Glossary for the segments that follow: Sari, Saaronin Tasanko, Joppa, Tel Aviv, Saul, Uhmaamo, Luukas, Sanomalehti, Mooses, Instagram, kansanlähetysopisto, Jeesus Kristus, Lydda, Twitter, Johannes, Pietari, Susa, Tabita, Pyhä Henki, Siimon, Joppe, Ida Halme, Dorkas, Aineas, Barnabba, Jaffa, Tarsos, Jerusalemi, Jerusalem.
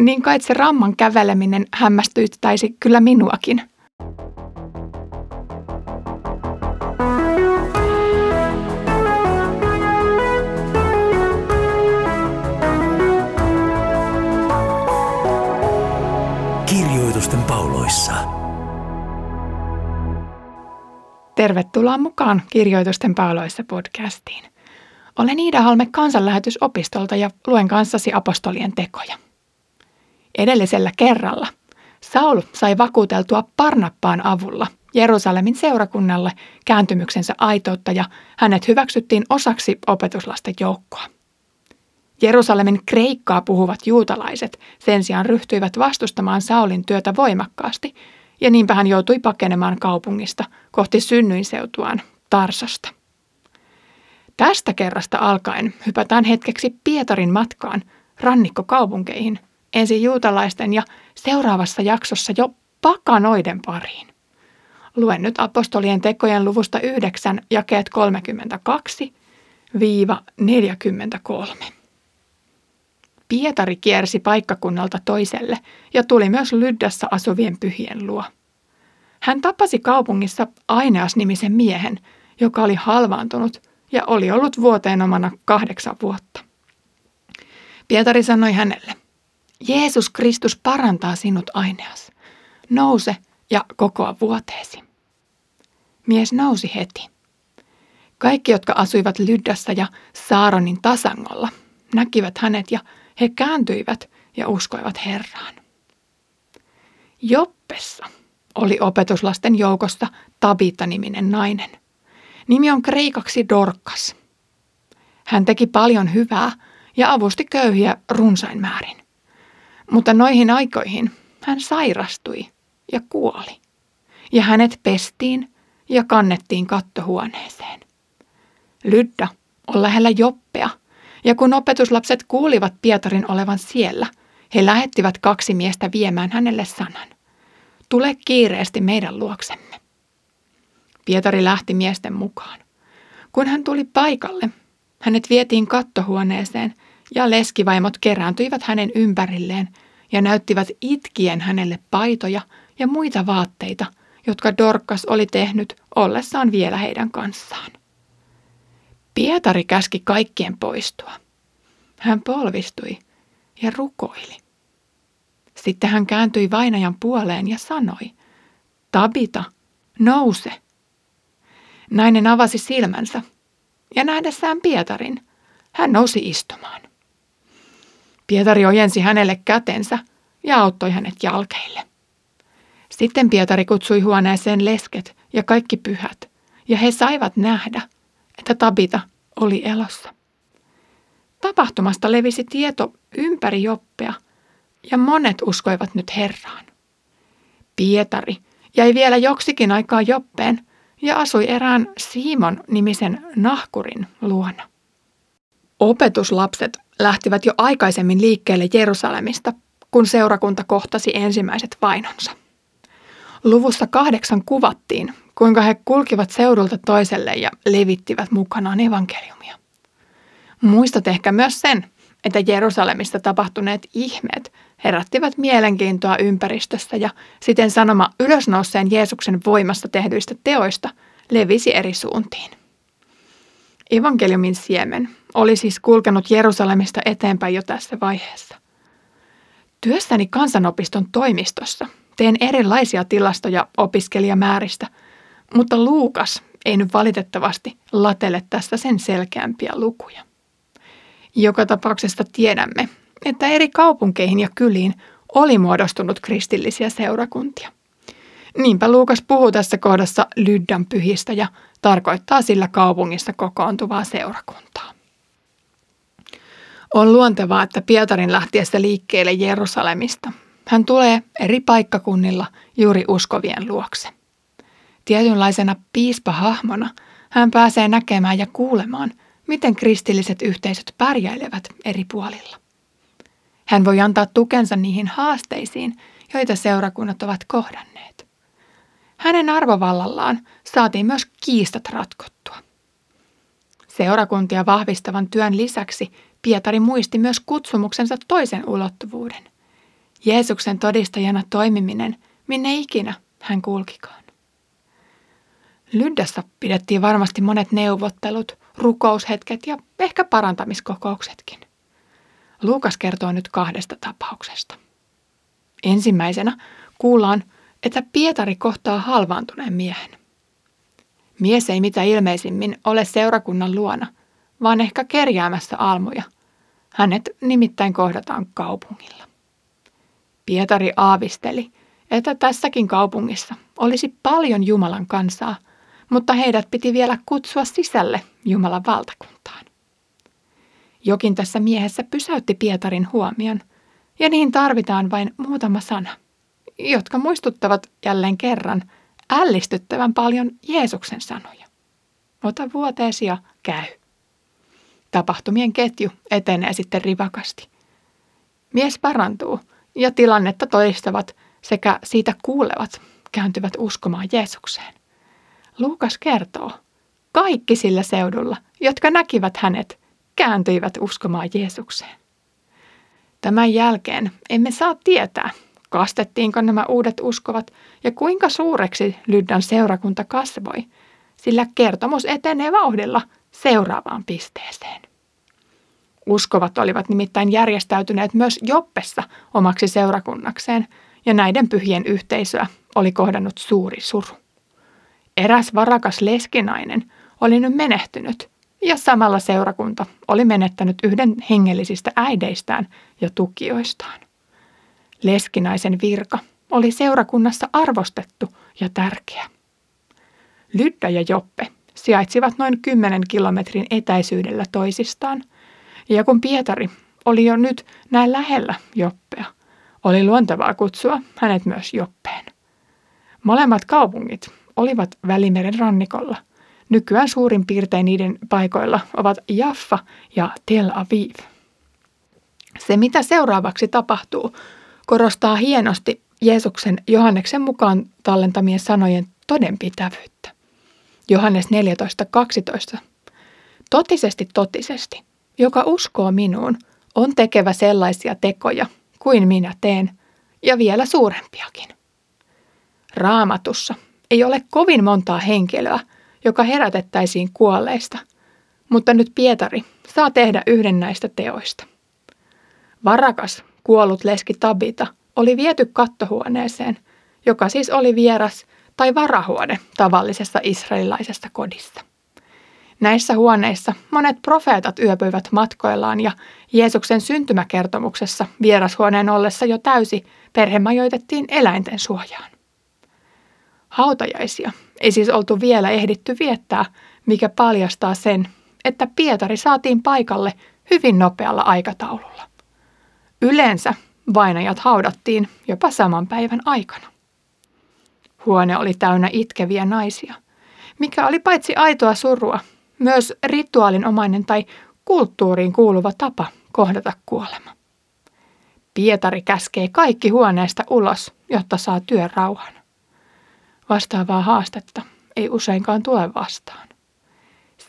niin kai se ramman käveleminen hämmästyttäisi kyllä minuakin. Kirjoitusten pauloissa. Tervetuloa mukaan Kirjoitusten pauloissa -podcastiin. Olen Ida Halme Kansanlähetysopistolta ja luen kanssasi apostolien tekoja. Edellisellä kerralla Saul sai vakuuteltua Barnabbaan avulla Jerusalemin seurakunnalle kääntymyksensä aitoutta ja hänet hyväksyttiin osaksi opetuslasten joukkoa. Jerusalemin kreikkaa puhuvat juutalaiset sen sijaan ryhtyivät vastustamaan Saulin työtä voimakkaasti ja niinpä hän joutui pakenemaan kaupungista kohti synnyinseutuaan Tarsosta. Tästä kerrasta alkaen hypätään hetkeksi Pietarin matkaan rannikkokaupunkeihin, ensin juutalaisten ja seuraavassa jaksossa jo pakanoiden pariin. Luen nyt apostolien tekojen luvusta 9 jakeet 32-43. Pietari kiersi paikkakunnalta toiselle ja tuli myös Lyddässä asuvien pyhien luo. Hän tapasi kaupungissa Aineas-nimisen miehen, joka oli halvaantunut ja oli ollut vuoteenomana 8 vuotta. Pietari sanoi hänelle: "Jeesus Kristus parantaa sinut, Aineas. Nouse ja kokoa vuoteesi." Mies nousi heti. Kaikki, jotka asuivat Lyddässä ja Saaronin Tasangolla, näkivät hänet ja he kääntyivät ja uskoivat Herraan. Joppessa oli opetuslasten joukossa Tabita-niminen nainen. Nimi on kreikaksi Dorkas. Hän teki paljon hyvää ja avusti köyhiä runsain määrin. Mutta noihin aikoihin hän sairastui ja kuoli. Ja hänet pestiin ja kannettiin kattohuoneeseen. Lydda on lähellä Joppea. Ja kun opetuslapset kuulivat Pietarin olevan siellä, he lähettivät 2 miestä viemään hänelle sanan: "Tule kiireesti meidän luoksemme." Pietari lähti miesten mukaan. Kun hän tuli paikalle, hänet vietiin kattohuoneeseen ja leskivaimot kerääntyivät hänen ympärilleen ja näyttivät itkien hänelle paitoja ja muita vaatteita, jotka Dorkas oli tehnyt ollessaan vielä heidän kanssaan. Pietari käski kaikkien poistua. Hän polvistui ja rukoili. Sitten hän kääntyi vainajan puoleen ja sanoi: "Tabita, nouse." Nainen avasi silmänsä ja nähdessään Pietarin, hän nousi istumaan. Pietari ojensi hänelle kätensä ja auttoi hänet jalkeille. Sitten Pietari kutsui huoneeseen lesket ja kaikki pyhät, ja he saivat nähdä, että Tabita oli elossa. Tapahtumasta levisi tieto ympäri Joppea, ja monet uskoivat nyt Herraan. Pietari jäi vielä joksikin aikaa Joppeen ja asui erään Siimon-nimisen nahkurin luona. Opetuslapset lähtivät jo aikaisemmin liikkeelle Jerusalemista, kun seurakunta kohtasi ensimmäiset vainonsa. Luvussa 8 kuvattiin, kuinka he kulkivat seudulta toiselle ja levittivät mukanaan evankeliumia. Muistat ehkä myös sen, että Jerusalemissa tapahtuneet ihmeet herättivät mielenkiintoa ympäristössä ja siten sanoma ylösnouseen Jeesuksen voimassa tehdyistä teoista levisi eri suuntiin. Evankeliumin siemen oli siis kulkenut Jerusalemista eteenpäin jo tässä vaiheessa. Työssäni kansanopiston toimistossa teen erilaisia tilastoja opiskelijamääristä, mutta Luukas ei nyt valitettavasti latele tästä sen selkeämpiä lukuja. Joka tapauksessa tiedämme, että eri kaupunkeihin ja kyliin oli muodostunut kristillisiä seurakuntia. Niinpä Luukas puhuu tässä kohdassa Lyddan pyhistä ja tarkoittaa sillä kaupungissa kokoontuvaa seurakuntaa. On luontevaa, että Pietarin lähtiessä liikkeelle Jerusalemista hän tulee eri paikkakunnilla juuri uskovien luokse. Tietynlaisena piispahahmona hän pääsee näkemään ja kuulemaan, miten kristilliset yhteisöt pärjäilevät eri puolilla. Hän voi antaa tukensa niihin haasteisiin, joita seurakunnat ovat kohdanneet. Hänen arvovallallaan saatiin myös kiistat ratkottua. Seurakuntia vahvistavan työn lisäksi Pietari muisti myös kutsumuksensa toisen ulottuvuuden, Jeesuksen todistajana toimiminen, minne ikinä hän kulkikaan. Lyddassa pidettiin varmasti monet neuvottelut, rukoushetket ja ehkä parantamiskokouksetkin. Luukas kertoo nyt 2 tapauksesta. Ensimmäisenä kuullaan, että Pietari kohtaa halvaantuneen miehen. Mies ei mitä ilmeisimmin ole seurakunnan luona, vaan ehkä kerjäämässä almuja. Hänet nimittäin kohdataan kaupungilla. Pietari aavisteli, että tässäkin kaupungissa olisi paljon Jumalan kansaa, mutta heidät piti vielä kutsua sisälle Jumalan valtakuntaan. Jokin tässä miehessä pysäytti Pietarin huomion, ja niin tarvitaan vain muutama sana, jotka muistuttavat jälleen kerran ällistyttävän paljon Jeesuksen sanoja. Ota vuoteesi ja käy. Tapahtumien ketju etenee sitten rivakasti. Mies parantuu ja tilannetta toistavat sekä siitä kuulevat kääntyvät uskomaan Jeesukseen. Luukas kertoo, kaikki sillä seudulla, jotka näkivät hänet, kääntyivät uskomaan Jeesukseen. Tämän jälkeen emme saa tietää, kastettiinko nämä uudet uskovat ja kuinka suureksi Lyddan seurakunta kasvoi, sillä kertomus etenee vauhdilla seuraavaan pisteeseen. Uskovat olivat nimittäin järjestäytyneet myös Joppessa omaksi seurakunnakseen, ja näiden pyhien yhteisöä oli kohdannut suuri suru. Eräs varakas leskinainen oli nyt menehtynyt, ja samalla seurakunta oli menettänyt yhden hengellisistä äideistään ja tukijoistaan. Leskinaisen virka oli seurakunnassa arvostettu ja tärkeä. Lydda ja Joppe sijaitsivat noin 10 kilometrin etäisyydellä toisistaan, ja kun Pietari oli jo nyt näin lähellä Joppea, oli luontevaa kutsua hänet myös Joppeen. Molemmat kaupungit olivat Välimeren rannikolla. Nykyään suurin piirtein niiden paikoilla ovat Jaffa ja Tel Aviv. Se, mitä seuraavaksi tapahtuu, korostaa hienosti Jeesuksen Johanneksen mukaan tallentamien sanojen todenpitävyyttä. Johannes 14.12. Totisesti, totisesti, joka uskoo minuun, on tekevä sellaisia tekoja kuin minä teen, ja vielä suurempiakin. Raamatussa ei ole kovin montaa henkilöä, joka herätettäisiin kuolleista, mutta nyt Pietari saa tehdä yhden näistä teoista. Varakas kuollut leski Tabita oli viety kattohuoneeseen, joka siis oli vieras tai varahuone tavallisessa israelilaisessa kodissa. Näissä huoneissa monet profeetat yöpyivät matkoillaan ja Jeesuksen syntymäkertomuksessa vierashuoneen ollessa jo täysi perhe majoitettiin eläinten suojaan. Hautajaisia ei siis oltu vielä ehditty viettää, mikä paljastaa sen, että Pietari saatiin paikalle hyvin nopealla aikataululla. Yleensä vainajat haudattiin jopa saman päivän aikana. Huone oli täynnä itkeviä naisia, mikä oli paitsi aitoa surua, myös rituaalinomainen tai kulttuuriin kuuluva tapa kohdata kuolema. Pietari käskee kaikki huoneesta ulos, jotta saa työrauhan. Vastaavaa haastetta ei useinkaan tule vastaan.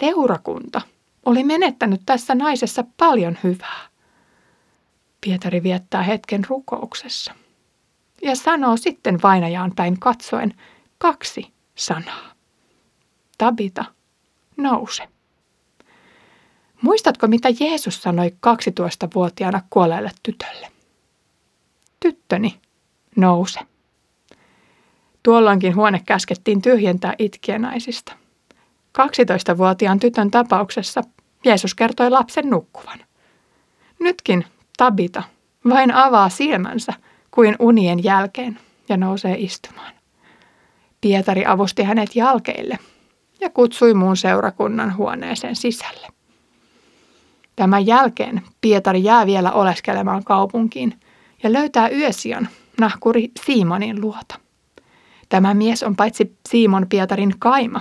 Seurakunta oli menettänyt tässä naisessa paljon hyvää. Pietari viettää hetken rukouksessa ja sanoo sitten vainajaan päin katsoen 2 sanaa. Tabita, nouse. Muistatko, mitä Jeesus sanoi 12-vuotiaana kuolleelle tytölle? Tyttöni, nouse. Tuolloinkin huone käskettiin tyhjentää itkiänaisista. 12-vuotiaan tytön tapauksessa Jeesus kertoi lapsen nukkuvan. Nytkin Tabita vain avaa silmänsä kuin unien jälkeen ja nousee istumaan. Pietari avusti hänet jalkeille ja kutsui muun seurakunnan huoneeseen sisälle. Tämän jälkeen Pietari jää vielä oleskelemaan kaupunkiin ja löytää yösijan nahkuri Simonin luota. Tämä mies on paitsi Simon Pietarin kaima,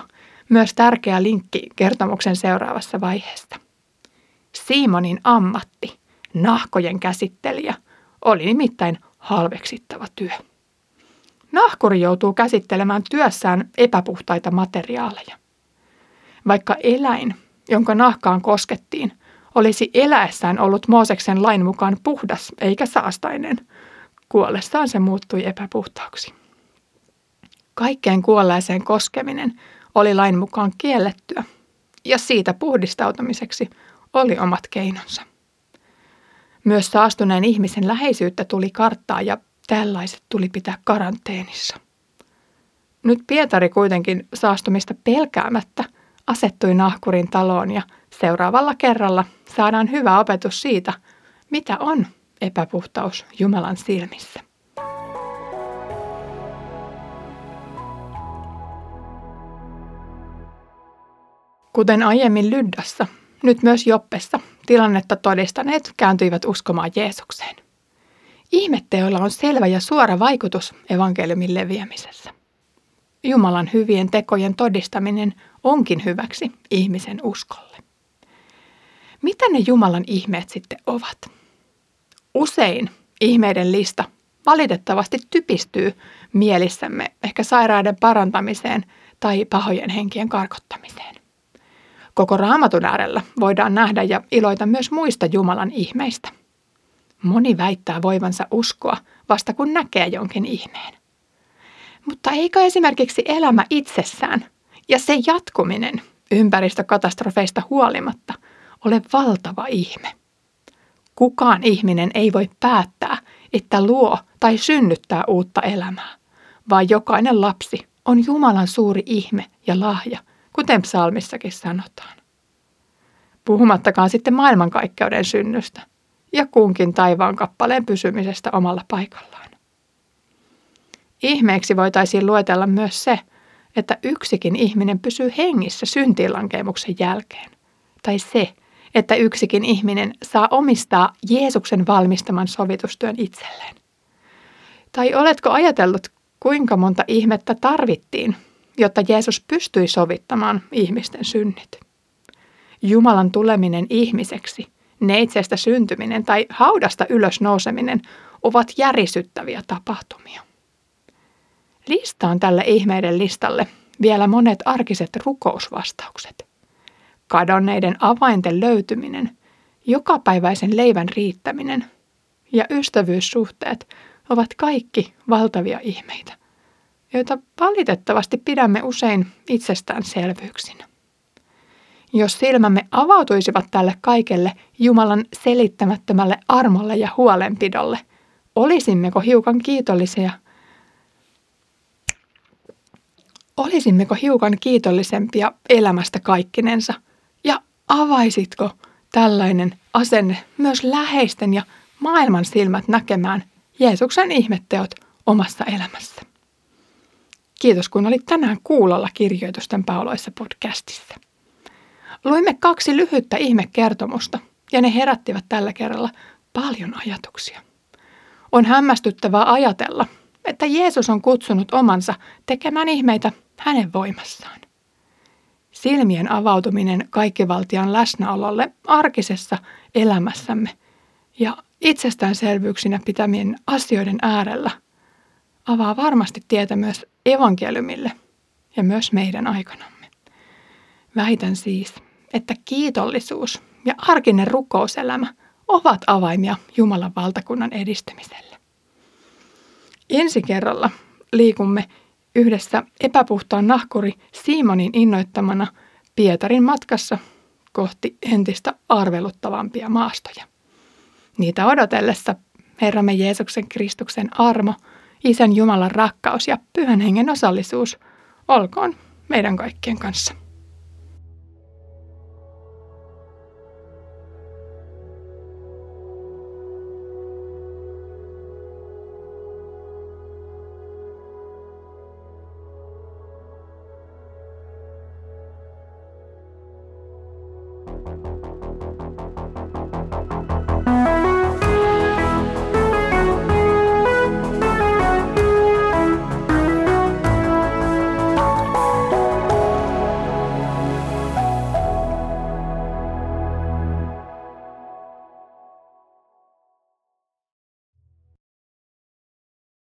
myös tärkeä linkki kertomuksen seuraavassa vaiheessa. Simonin ammatti, nahkojen käsittelijä, oli nimittäin halveksittava työ. Nahkuri joutuu käsittelemään työssään epäpuhtaita materiaaleja. Vaikka eläin, jonka nahkaan koskettiin, olisi eläessään ollut Mooseksen lain mukaan puhdas eikä saastainen, Kuollessaan se muuttui epäpuhtauksi. Kaikkeen kuolleeseen koskeminen oli lain mukaan kiellettyä, ja siitä puhdistautumiseksi oli omat keinonsa. Myös saastuneen ihmisen läheisyyttä tuli karttaa, ja tällaiset tuli pitää karanteenissa. Nyt Pietari kuitenkin saastumista pelkäämättä asettui nahkurin taloon, ja seuraavalla kerralla saadaan hyvä opetus siitä, mitä on epäpuhtaus Jumalan silmissä. Kuten aiemmin Lyddassa, nyt myös Joppessa tilannetta todistaneet kääntyivät uskomaan Jeesukseen. Ihmetteoilla on selvä ja suora vaikutus evankeliumin leviämisessä. Jumalan hyvien tekojen todistaminen onkin hyväksi ihmisen uskolle. Mitä ne Jumalan ihmeet sitten ovat? Usein ihmeiden lista valitettavasti typistyy mielissämme ehkä sairaiden parantamiseen tai pahojen henkien karkottamiseen. Koko Raamatun äärellä voidaan nähdä ja iloita myös muista Jumalan ihmeistä. Moni väittää voivansa uskoa vasta kun näkee jonkin ihmeen. Mutta eikö esimerkiksi elämä itsessään ja sen jatkuminen ympäristökatastrofeista huolimatta ole valtava ihme? Kukaan ihminen ei voi päättää, että luo tai synnyttää uutta elämää, vaan jokainen lapsi on Jumalan suuri ihme ja lahja, kuten psalmissakin sanotaan. Puhumattakaan sitten maailmankaikkeuden synnystä ja kunkin taivaan kappaleen pysymisestä omalla paikallaan. Ihmeeksi voitaisiin luetella myös se, että yksikin ihminen pysyy hengissä syntiinlankeemuksen jälkeen, tai se, että yksikin ihminen saa omistaa Jeesuksen valmistaman sovitustyön itselleen. Tai oletko ajatellut, kuinka monta ihmettä tarvittiin, jotta Jeesus pystyi sovittamaan ihmisten synnit? Jumalan tuleminen ihmiseksi, neitsestä syntyminen tai haudasta ylös nouseminen ovat järisyttäviä tapahtumia. Listaan tälle ihmeiden listalle vielä monet arkiset rukousvastaukset. Kadonneiden avainten löytyminen, jokapäiväisen leivän riittäminen ja ystävyyssuhteet ovat kaikki valtavia ihmeitä, joita valitettavasti pidämme usein itsestäänselvyyksinä. Jos silmämme avautuisivat tälle kaikelle Jumalan selittämättömälle armolle ja huolenpidolle, olisimmeko hiukan kiitollisia? Olisimmeko hiukan kiitollisempia elämästä kaikkinensa? Ja avaisitko tällainen asenne myös läheisten ja maailman silmät näkemään Jeesuksen ihmetteot omassa elämässä? Kiitos, kun olit tänään kuulolla Kirjoitusten pauloissa -podcastissa. Luimme 2 lyhyttä ihmekertomusta, ja ne herättivät tällä kerralla paljon ajatuksia. On hämmästyttävää ajatella, että Jeesus on kutsunut omansa tekemään ihmeitä hänen voimassaan. Silmien avautuminen kaikkivaltiaan läsnäololle arkisessa elämässämme ja itsestäänselvyyksinä pitämien asioiden äärellä avaa varmasti tietä myös evankeliumille ja myös meidän aikanamme. Väitän siis, että kiitollisuus ja arkinen rukouselämä ovat avaimia Jumalan valtakunnan edistymiselle. Ensi kerralla liikumme yhdessä epäpuhtaan nahkuri Simonin innoittamana Pietarin matkassa kohti entistä arveluttavampia maastoja. Niitä odotellessa Herramme Jeesuksen Kristuksen armo, Isän Jumalan rakkaus ja Pyhän Hengen osallisuus olkoon meidän kaikkien kanssa.